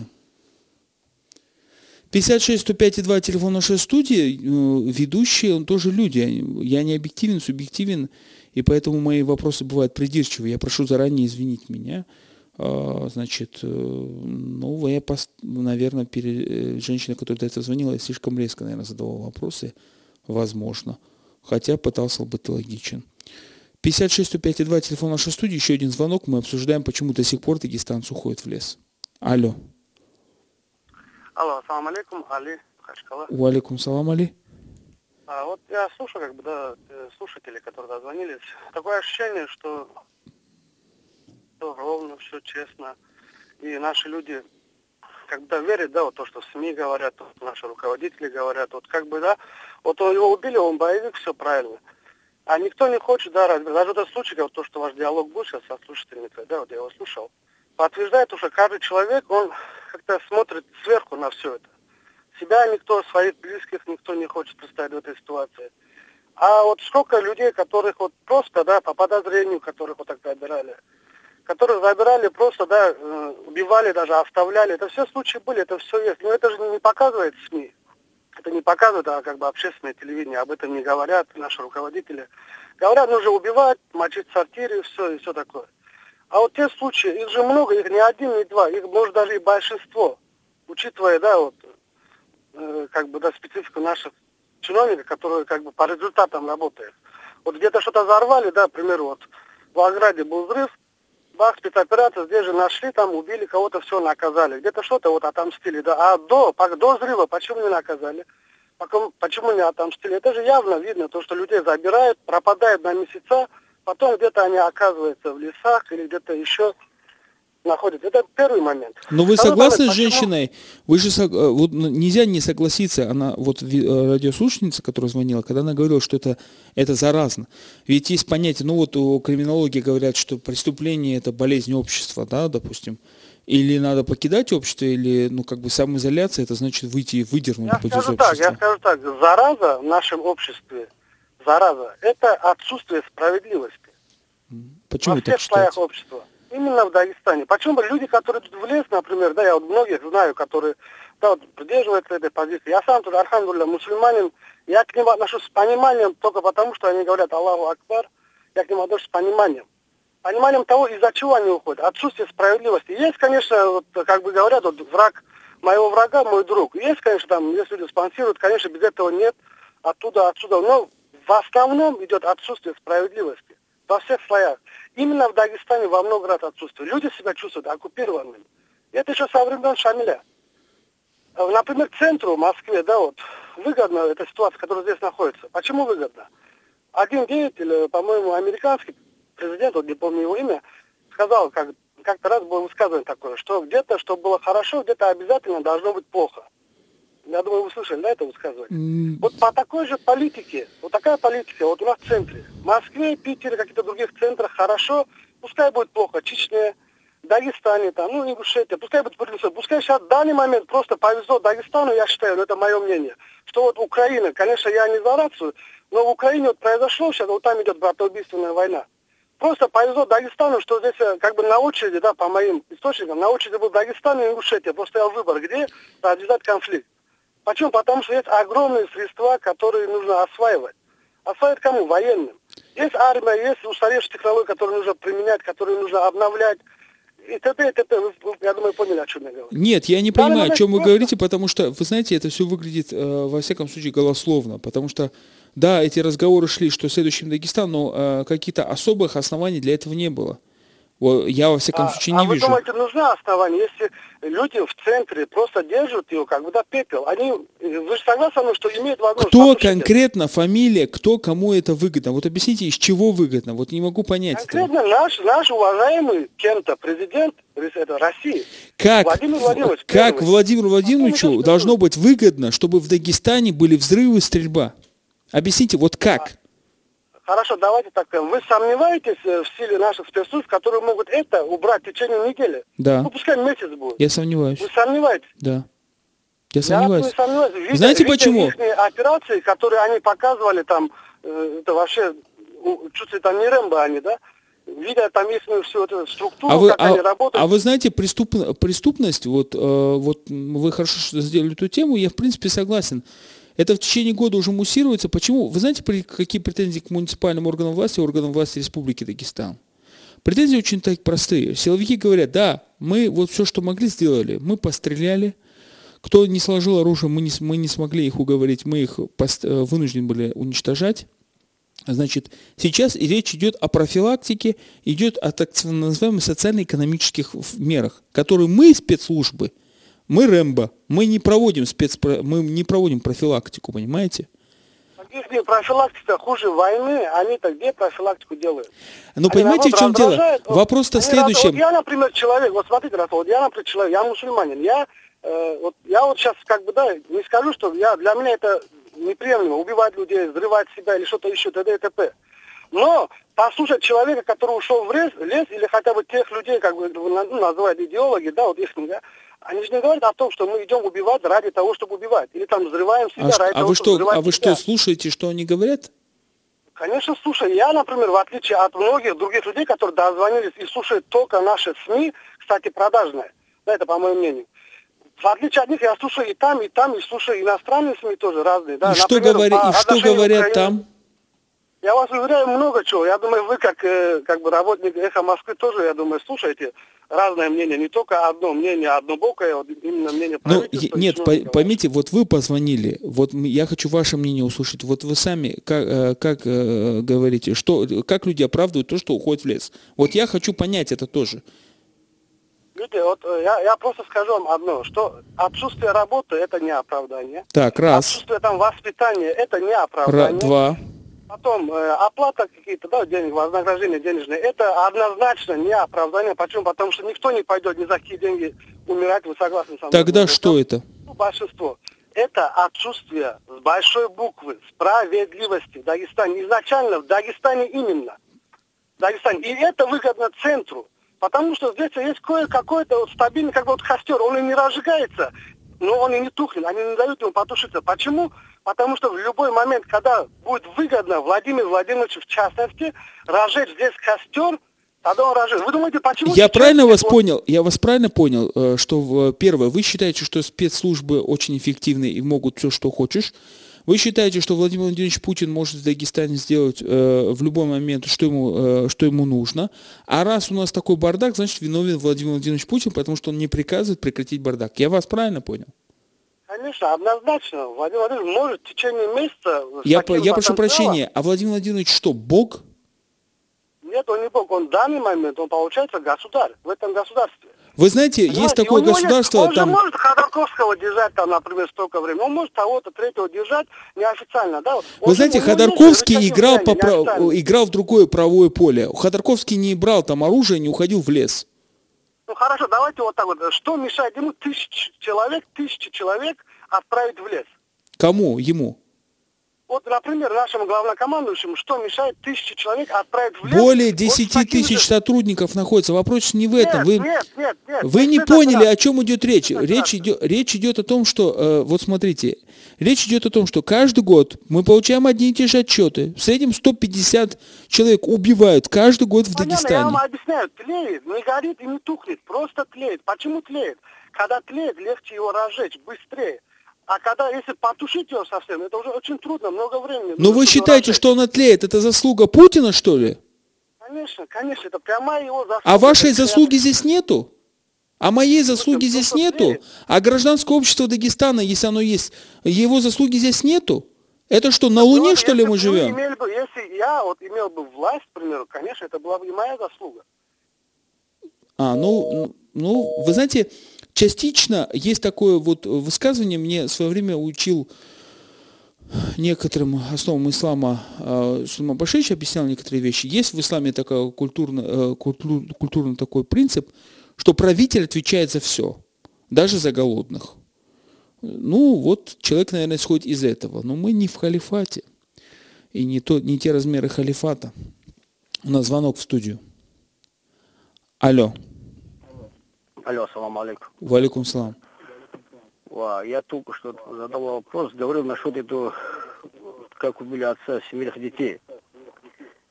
56-105-2, телефон нашей студии. Ведущие, он тоже люди. Я не объективен, субъективен. И поэтому мои вопросы бывают придирчивы. Я прошу заранее извинить меня. Значит, ну, я, наверное, женщина, которая до этого звонила, я слишком резко, наверное, задавал вопросы. Возможно. Хотя пытался быть логичен. 56-105-2, телефон нашей студии. Еще один звонок. Мы обсуждаем, почему до сих пор дагестанцы уходят в лес. Алло. Алло, ассаламу алейкум, Али, Махачкала. Уалейкум салам, Али. Вот я слушаю, как бы, да, слушатели, которые дозвонились. Такое ощущение, что все ровно, все честно. И наши люди, когда верят, да, вот то, что СМИ говорят, вот наши руководители говорят, вот как бы, да, вот его убили, он боевик, все правильно. А никто не хочет, да, даже этот случай, вот то, что ваш диалог был сейчас со слушательницей, да, вот я его слушал, подтверждает уже каждый человек, он как-то смотрит сверху на все это. Себя никто, своих близких никто не хочет представить в этой ситуации. А вот сколько людей, которых вот просто, да, по подозрению, которых вот так забирали, которых забирали просто, да, убивали даже, оставляли. Это все случаи были, это все есть. Но это же не показывает СМИ. Это не показывает, а как бы общественное телевидение. Об этом не говорят наши руководители. Говорят, нужно убивать, мочить сортиры и все такое. А вот те случаи, их же много, их не один, не два, их может даже и большинство. Учитывая, да, вот, как бы, да, специфику наших чиновников, которые как бы по результатам работают. Вот где-то что-то взорвали, да, например, вот в Волгограде был взрыв, бах, спецоперация, здесь же нашли, там убили кого-то, все наказали. Где-то что-то вот отомстили, да, а до взрыва почему не наказали? Почему не отомстили? Это же явно видно, то, что людей забирают, пропадают на месяца, потом где-то они оказываются в лесах или где-то еще... находится. Это первый момент. Но вы согласны с женщиной? Вы же вот, нельзя не согласиться. Она вот радиослушательница, которая звонила, когда она говорила, что это заразно. Ведь есть понятие, ну вот у криминологии говорят, что преступление это болезнь общества, да, допустим. Или надо покидать общество, или, ну, как бы самоизоляция, это значит выйти и выдернуть. Я скажу так, зараза в нашем обществе, зараза, это отсутствие справедливости. Почему так считаете? Именно в Дагестане. Почему люди, которые тут в лес, например, да, я вот многих знаю, которые, да, вот, придерживаются этой позиции. Я сам тут, архангельский мусульманин, я к ним отношусь с пониманием только потому, что они говорят Аллаху Акбар, я к ним отношусь с пониманием. Пониманием того, из-за чего они уходят. Отсутствие справедливости. Есть, конечно, вот, как бы говорят, вот, враг моего врага, мой друг. Есть, конечно, там, если люди спонсируют, конечно, без этого нет. Отсюда. Но в основном идет отсутствие справедливости. Во всех слоях. Именно в Дагестане во много раз отсутствие. Люди себя чувствуют оккупированными. Это еще со времен Шамиля. Например, центру в Москве, да, вот, выгодна эта ситуация, которая здесь находится. Почему выгодно? Один деятель, по-моему, американский президент, вот не помню его имя, сказал, как-то раз было высказывание такое, что где-то, чтобы было хорошо, где-то обязательно должно быть плохо. Я думаю, вы слышали, да, это высказывание? Вот по такой же политике, вот такая политика, вот у нас в центре, в Москве, Питере, каких-то других центрах хорошо, пускай будет плохо, Чечне, Дагестане, там, ну, Ингушетия, пускай будет повезло. Пускай сейчас в данный момент просто повезло Дагестану, я считаю, но это мое мнение, что вот Украина, конечно, я не за рацию, но в Украине вот произошло сейчас, вот там идет братоубийственная война. Просто повезло Дагестану, что здесь как бы на очереди, да, по моим источникам, на очереди был Дагестан и Ингушетия, просто я выбор, где развязать конфликт. Почему? Потому что есть огромные средства, которые нужно осваивать. Осваивать кому? Военным. Есть армия, есть устаревшие технологии, которые нужно применять, которые нужно обновлять. И т.д. Я думаю, поняли, о чем я говорю. Нет, я не понимаю, о чем вы говорите, потому что, вы знаете, это все выглядит, во всяком случае, голословно. Потому что, да, эти разговоры шли, что следующим Дагестан, но каких-то особых оснований для этого не было. Я, во всяком случае, не вижу. А вы думаете, нужно основание, если люди в центре просто держат его, как бы, да, пепел? Они, вы же согласны со мной, что имеют возможность... Кто конкретно, фамилия, кто кому это выгодно? Вот объясните, из чего выгодно? Вот не могу понять. Конкретно наш уважаемый кем-то президент России, Владимир Владимирович. Как Владимиру Владимировичу должно быть выгодно, чтобы в Дагестане были взрывы, стрельба? Объясните, вот как? Хорошо, давайте так. Вы сомневаетесь в силе наших спецслужб, которые могут это убрать в течение недели? Да. Ну, пускай месяц будет. Я сомневаюсь. Вы сомневаетесь? Да. Я сомневаюсь. Видя, знаете почему? Операции, которые они показывали там, это вообще, чуть ли там не Рэмбо они, да? Видя там местную всю эту структуру, как они работают. А вы знаете, преступность, вот вы хорошо сделали эту тему, я в принципе согласен. Это в течение года уже муссируется. Почему? Вы знаете, какие претензии к муниципальным органам власти Республики Дагестан? Претензии очень так простые. Силовики говорят, да, мы вот все, что могли, сделали. Мы постреляли. Кто не сложил оружие, мы не смогли их уговорить. Мы их вынуждены были уничтожать. Значит, сейчас речь идет о профилактике, идет о так называемых социально-экономических мерах, которые мы, спецслужбы, мы Рэмбо, мы не проводим профилактику, понимаете? Если профилактика хуже войны, они-то где профилактику делают? Ну, понимаете, в чем дело? Вопрос-то в следующем. Вот я, например, человек, вот смотрите, вот я, например, человек, я мусульманин, я вот сейчас как бы, да, не скажу, что для меня это неприемлемо, убивать людей, взрывать себя или что-то еще, т.д. и т.п. Но послушать человека, который ушел в лес, или хотя бы тех людей, как бы, ну, называют идеологи, да, вот их, да, они же не говорят о том, что мы идем убивать ради того, чтобы убивать. Или там взрываем себя ради того, чтобы взрывать себя. А вы что, слушаете, что они говорят? Конечно, слушаю. Я, например, в отличие от многих других людей, которые дозвонились и слушают только наши СМИ, кстати, продажные, да, это по моему мнению. В отличие от них я слушаю и там, и слушаю иностранные СМИ тоже разные. Да. Что говорят там? Я вас уверяю, много чего. Я думаю, вы, как бы работник «Эхо Москвы», тоже, я думаю, слушаете разное мнение. Не только одно мнение, однобокое, вот именно мнение правительства. Нет, поймите, вот вы позвонили, вот я хочу ваше мнение услышать. Вот вы сами как говорите, как люди оправдывают то, что уходит в лес. Вот я хочу понять это тоже. Люди, вот я просто скажу вам одно, что отсутствие работы – это не оправдание. Так, раз. Отсутствие там воспитания – это не оправдание. Два. Потом оплата какие-то, да, денег, вознаграждение денежное, это однозначно не оправдание. Почему? Потому что никто не пойдет ни за какие деньги умирать, вы согласны со мной? Тогда что это? Ну, большинство. Это отсутствие с большой буквы справедливости в Дагестане. Изначально в Дагестане именно. В Дагестане. И это выгодно центру. Потому что здесь есть какой-то вот стабильный, как бы вот костер. Он и не разжигается, но он и не тухнет. Они не дают ему потушиться. Почему? Потому что в любой момент, когда будет выгодно Владимиру Владимировичу, в частности, разжечь здесь костер, тогда он разжечь. Вы думаете, почему... Я правильно вас понял? Я вас правильно понял, что, первое, вы считаете, что спецслужбы очень эффективны и могут все, что хочешь. Вы считаете, что Владимир Владимирович Путин может в Дагестане сделать в любой момент, что ему нужно? А раз у нас такой бардак, значит, виновен Владимир Владимирович Путин, потому что он не приказывает прекратить бардак. Я вас правильно понял? Конечно, однозначно. Владимир Владимирович может в течение месяца... Я прошу прощения, а Владимир Владимирович что, Бог? Нет, он не Бог. Он в данный момент, он получается государь в этом государстве. Вы знаете, понимаете, есть такое государство... Есть, он там... же может Ходорковского держать, там, например, столько времени. Он может того-то, третьего держать неофициально. Да? Вы знаете, Ходорковский играл в другое правовое поле. Ходорковский не брал там оружие, не уходил в лес. Ну хорошо, давайте вот так вот. Что мешает ему тысячи человек отправить в лес? Кому? Ему? Вот, например, нашему главнокомандующему, что мешает 1000 человек отправить в лес? Более 10 вот тысяч сотрудников находится. Вопрос не в этом. Вы не поняли, о чем идет речь. Речь идет о том, что... вот смотрите. Речь идет о том, что каждый год мы получаем одни и те же отчеты. В среднем 150 человек убивают каждый год в Дагестане. Я вам объясняю. Тлеет. Не горит и не тухнет. Просто тлеет. Почему тлеет? Когда тлеет, легче его разжечь. Быстрее. А когда, если потушить ее совсем, это уже очень трудно, много времени. Но вы считаете, что он тлеет? Это заслуга Путина, что ли? Конечно, конечно, это прямая его заслуга. А вашей заслуги здесь нету? А моей заслуги здесь нету? А гражданское общество Дагестана, если оно есть, его заслуги здесь нету? Это что, на Луне, что ли, мы живем? Если я вот имел бы власть, к примеру, конечно, это была бы не моя заслуга. А, ну, вы знаете... Частично есть такое вот высказывание, мне в свое время учил некоторым основам ислама Сулейман Башевич, объяснял некоторые вещи. Есть в исламе такой культурный такой принцип, что правитель отвечает за все, даже за голодных. Ну вот человек, наверное, исходит из этого. Но мы не в халифате, и не те размеры халифата. У нас звонок в студию. Алло. Алло, салам алейкум. Валикум салам. Я только что задал вопрос, говорил насчет этого, как убили отца семейных детей.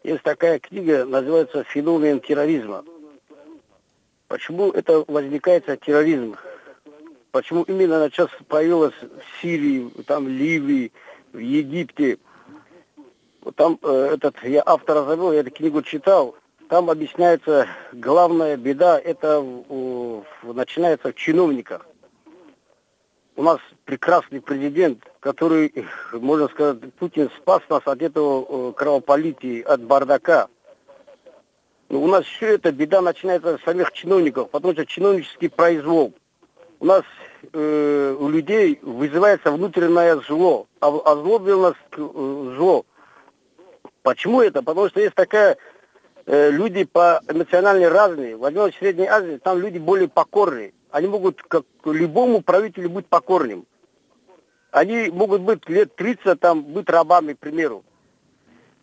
Есть такая книга, называется «Феномен терроризма». Почему это возникает терроризм? Почему именно она сейчас появилась в Сирии, там, в Ливии, в Египте? Вот там я автора забыл, я эту книгу читал. Там объясняется, главная беда, это начинается в чиновниках. У нас прекрасный президент, который, можно сказать, Путин спас нас от этого кровополитии, от бардака. Но у нас все эта беда начинается с самих чиновников, потому что чиновнический произвол. У нас у людей вызывается внутреннее зло, озлобило нас зло. Почему это? Потому что есть такая... Люди по эмоционально разные. Возьмем в Средней Азии, там люди более покорные. Они могут как любому правителю быть покорным. Они могут быть лет 30, там, быть рабами, к примеру.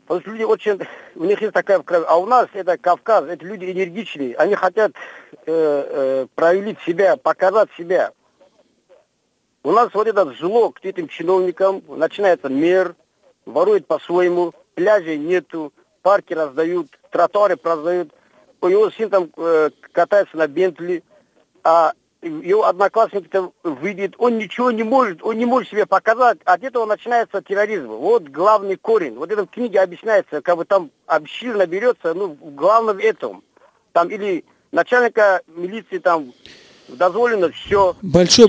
Потому что люди очень... У них есть такая... А у нас это Кавказ, это люди энергичные. Они хотят проявить себя, показать себя. У нас вот это зло к этим чиновникам. Начинается мэр, ворует по-своему, пляжей нету. Парки раздают, тротуары раздают. Его сын там катается на Бентли, а его одноклассник там выйдет. Он ничего не может, он не может себе показать. От этого начинается терроризм. Вот главный корень. Вот это в книге объясняется, как бы там обширно берется, ну, главное в этом. Там или начальника милиции там... Дозволено все. Большое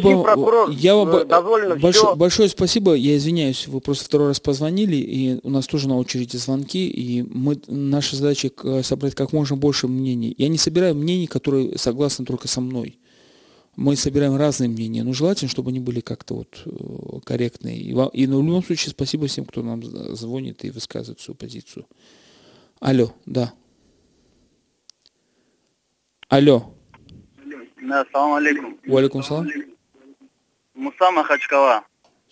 спасибо. Я извиняюсь, вы просто второй раз позвонили, и у нас тоже на очереди звонки, и наша задача собрать как можно больше мнений. Я не собираю мнений, которые согласны только со мной. Мы собираем разные мнения, но желательно, чтобы они были как-то вот корректные. И в любом случае спасибо всем, кто нам звонит и высказывает свою позицию. Алло, да. Алло. Ассаламу алейкум. Валикум салам. Муса, Махачкала.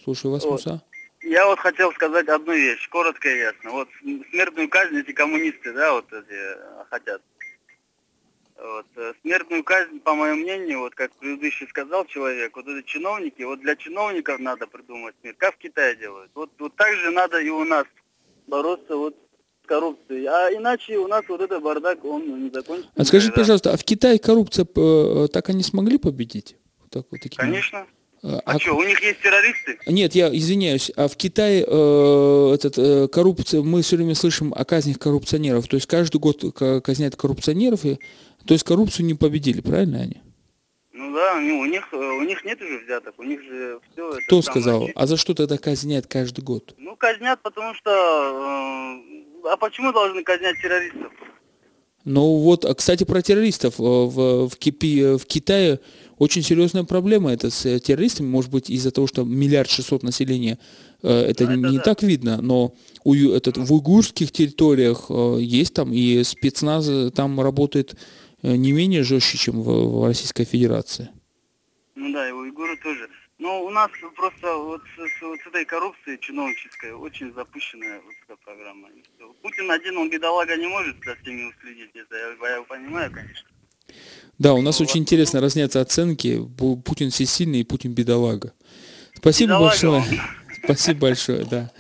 Слушаю вас, вот. Муса. Я вот хотел сказать одну вещь, коротко и ясно. Вот смертную казнь эти коммунисты, да, вот эти хотят. Вот, смертную казнь, по моему мнению, вот как предыдущий сказал человек, вот эти чиновники, вот для чиновников надо придумать смерть, как в Китае делают. Вот так же надо и у нас бороться вот с коррупцией. А иначе у нас вот этот бардак, он не закончится. А скажите, пожалуйста, а в Китае коррупция, так они смогли победить? Так, вот такие. Конечно. А что, у них есть террористы? Нет, я извиняюсь, а в Китае коррупция, мы все время слышим о казнях коррупционеров, то есть каждый год казнят коррупционеров, и, то есть коррупцию не победили, правильно они? Ну да, у них нет уже взяток, у них же все... Кто сказал? А за что тогда казнят каждый год? Ну казнят, потому что... А почему должны казнять террористов? Ну вот, кстати, про террористов. В Китае очень серьезная проблема это с террористами. Может быть, из-за того, что 1,6 миллиарда населения, это не так видно. Но в уйгурских территориях есть там, и спецназ там работает не менее жестче, чем в Российской Федерации. Ну да, и уйгуры тоже. Но у нас просто вот с этой коррупцией чиновнической очень запущенная вот эта программа. Путин один, он бедолага не может за всеми уследить, это я понимаю, конечно. Да, у нас очень интересно разнятся оценки. Путин всесильный и Путин бедолага. Спасибо большое. Спасибо большое, да.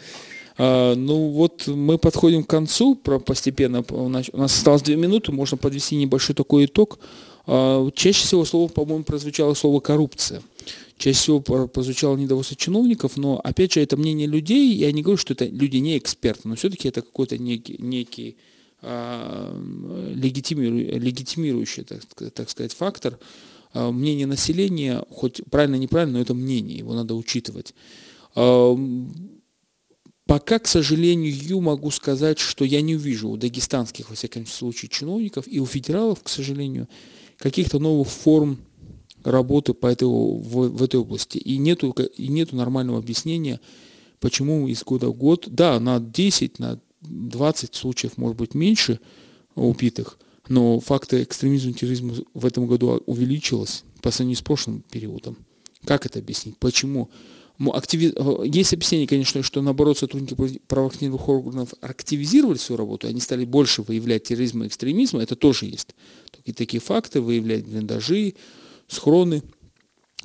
Ну вот мы подходим к концу, постепенно, у нас осталось 2 минуты, можно подвести небольшой такой итог. Чаще всего слово, по-моему, прозвучало слово «коррупция». Чаще всего прозвучало недовольство чиновников, но, опять же, это мнение людей, я не говорю, что это люди не эксперты, но все-таки это какой-то некий легитимирующий, так сказать, фактор. Мнение населения, хоть правильно-неправильно, но это мнение, его надо учитывать. Пока, к сожалению, могу сказать, что я не увижу у дагестанских, во всяком случае, чиновников и у федералов, к сожалению, каких-то новых форм работы в этой области. И нету нормального объяснения, почему из года в год, да, на 10, на 20 случаев, может быть, меньше убитых, но факты экстремизма и терроризма в этом году увеличилось по сравнению с прошлым периодом. Как это объяснить? Почему? Есть объяснение, конечно, что, наоборот, сотрудники правоохранительных органов активизировали свою работу, они стали больше выявлять терроризм и экстремизм, это тоже есть. И такие факты, выявлять блиндажи, схроны.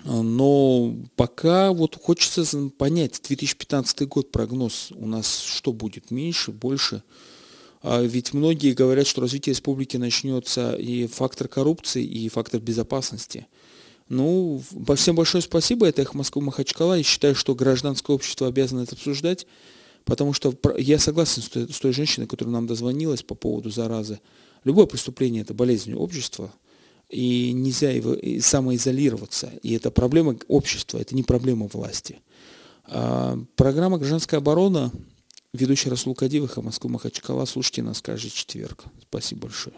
Но пока вот хочется понять, 2015 год прогноз у нас что будет, меньше, больше? Ведь многие говорят, что развитие республики начнется и фактор коррупции, и фактор безопасности. Ну, всем большое спасибо, это «Эхо Москвы», Махачкала. Я считаю, что гражданское общество обязано это обсуждать, потому что я согласен с той женщиной, которая нам дозвонилась по поводу заразы. Любое преступление – это болезнь общества, и нельзя его самоизолироваться. И это проблема общества, это не проблема власти. Программа «Гражданская оборона», ведущий Расул Кадиев, «Эхо Москвы», Махачкала. Слушайте нас каждый четверг. Спасибо большое.